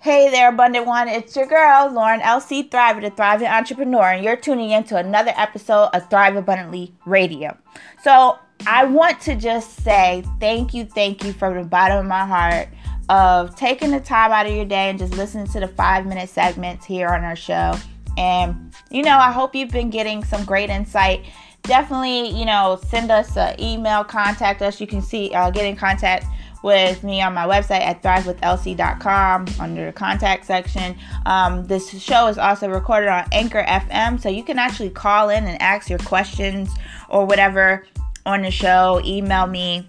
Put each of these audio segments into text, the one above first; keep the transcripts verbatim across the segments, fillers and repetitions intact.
Hey there, Abundant One. It's your girl, Lauren L C. Thrive, the Thriving Entrepreneur, and you're tuning in to another episode of Thrive Abundantly Radio. So I want to just say thank you, thank you from the bottom of my heart of taking the time out of your day and just listening to the five-minute segments here on our show. And, you know, I hope you've been getting some great insight. Definitely, you know, send us an email, contact us. You can see, uh, get in contact with me on my website at thrive with l c dot com under the contact section. Um, this show is also recorded on Anchor F M, so you can actually call in and ask your questions or whatever on the show. Email me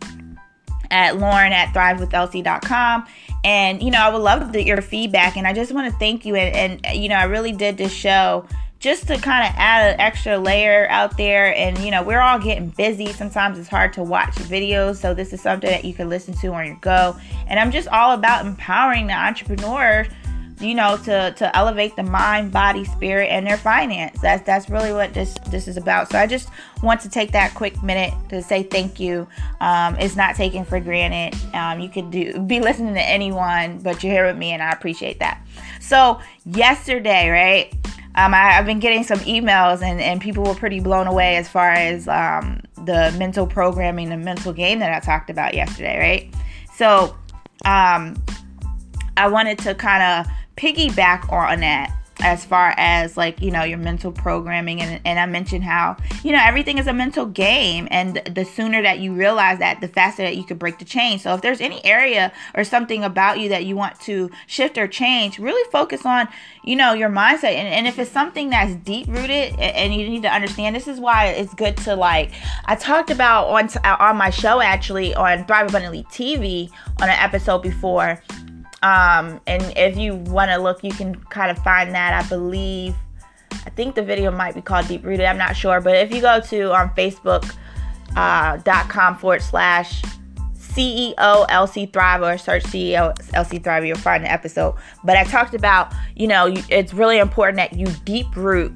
at Lauren at thrive with l c dot com. And, you know, I would love the, your feedback. And I just want to thank you. And, and, you know, I really did this show just to kind of add an extra layer out there. And, you know, we're all getting busy. Sometimes it's hard to watch videos. So this is something that you can listen to on your go. And I'm just all about empowering the entrepreneurs, you know, to, to elevate the mind, body, spirit, and their finance. That's that's really what this, this is about. So I just want to take that quick minute to say thank you. Um, it's not taken for granted. Um, you could do be listening to anyone, but you're here with me, and I appreciate that. So yesterday, right? Um, I, I've been getting some emails and, and people were pretty blown away as far as um, the mental programming, the mental game that I talked about yesterday, right? So um, I wanted to kind of piggyback on that as far as, like, you know, your mental programming. And, and I mentioned how, you know, everything is a mental game. And the sooner that you realize that, the faster that you could break the chain. So if there's any area or something about you that you want to shift or change, really focus on, you know, your mindset. And, and if it's something that's deep rooted and you need to understand, this is why it's good to, like, I talked about on, t- on my show, actually, on Thrive Abundantly T V on an episode before. Um, and if you want to look, you can kind of find that. I believe, I think the video might be called Deep Rooted. I'm not sure. But if you go to um, facebook dot com uh, forward slash C E O L C Thrive or search C E O L C Thrive, you'll find the episode. But I talked about, you know, it's really important that you deep root.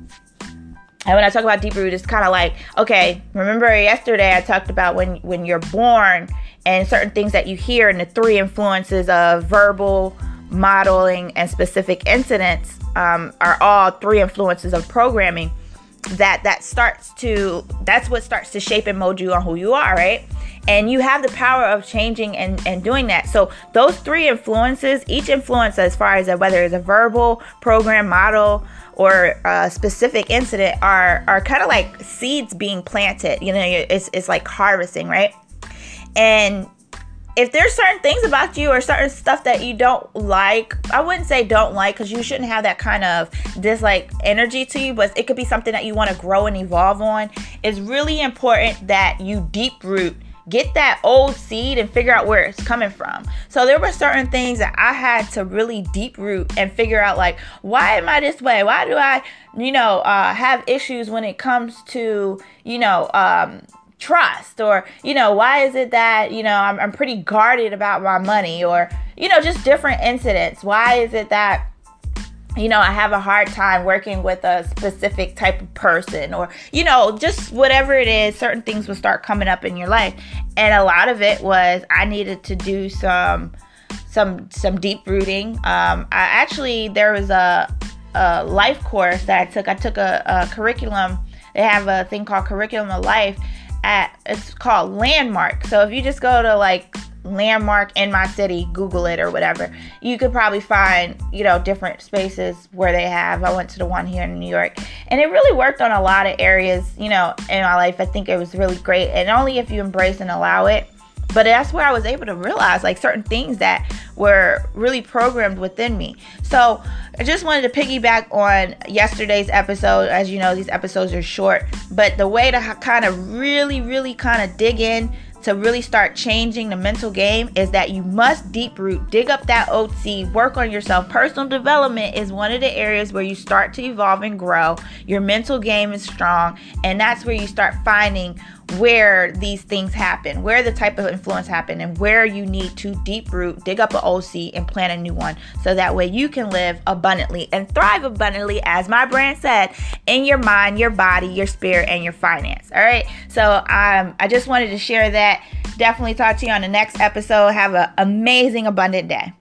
And when I talk about deep root, it's kind of like, okay, remember yesterday I talked about when, when you're born and certain things that you hear and the three influences of verbal, modeling, and specific incidents um, are all three influences of programming that that starts to, that's what starts to shape and mold you on who you are, right? And you have the power of changing and, and doing that. So those three influences, each influence as far as whether it's a verbal, program, model, or a specific incident are are kind of like seeds being planted. You know, it's it's like harvesting, right? And if there's certain things about you or certain stuff that you don't like, I wouldn't say don't like, because you shouldn't have that kind of dislike energy to you, but it could be something that you want to grow and evolve on. It's really important that you deep root, get that old seed and figure out where it's coming from. So there were certain things that I had to really deep root and figure out, like, why am I this way? Why do I, you know, uh, have issues when it comes to, you know, um, trust? Or, you know, why is it that, you know, I'm, I'm pretty guarded about my money? Or, you know, just different incidents. Why is it that, you know, I have a hard time working with a specific type of person? Or, you know, just whatever it is, certain things will start coming up in your life. And a lot of it was I needed to do some some some deep rooting. Um, I actually, there was a, a life course that I took. I took a, a curriculum. They have a thing called Curriculum of Life. At, it's called Landmark. So if you just go to, like, Landmark in my city, Google it or whatever, you could probably find, you know, different spaces where they have. I went to the one here in New York, and it really worked on a lot of areas, you know, in my life. I think it was really great, and only if you embrace and allow it. But that's where I was able to realize, like, certain things that were really programmed within me. So I just wanted to piggyback on yesterday's episode. As you know, these episodes are short, but the way to kind of really, really kind of dig in to really start changing the mental game is that you must deep root, dig up that old seed, work on yourself. Personal development is one of the areas where you start to evolve and grow. Your mental game is strong, and that's where you start finding where these things happen, where the type of influence happen, and where you need to deep root, dig up an old seed, and plant a new one. So that way you can live abundantly and thrive abundantly, as my brand said, in your mind, your body, your spirit, and your finance. All right. So um, I just wanted to share that. Definitely talk to you on the next episode. Have an amazing, abundant day.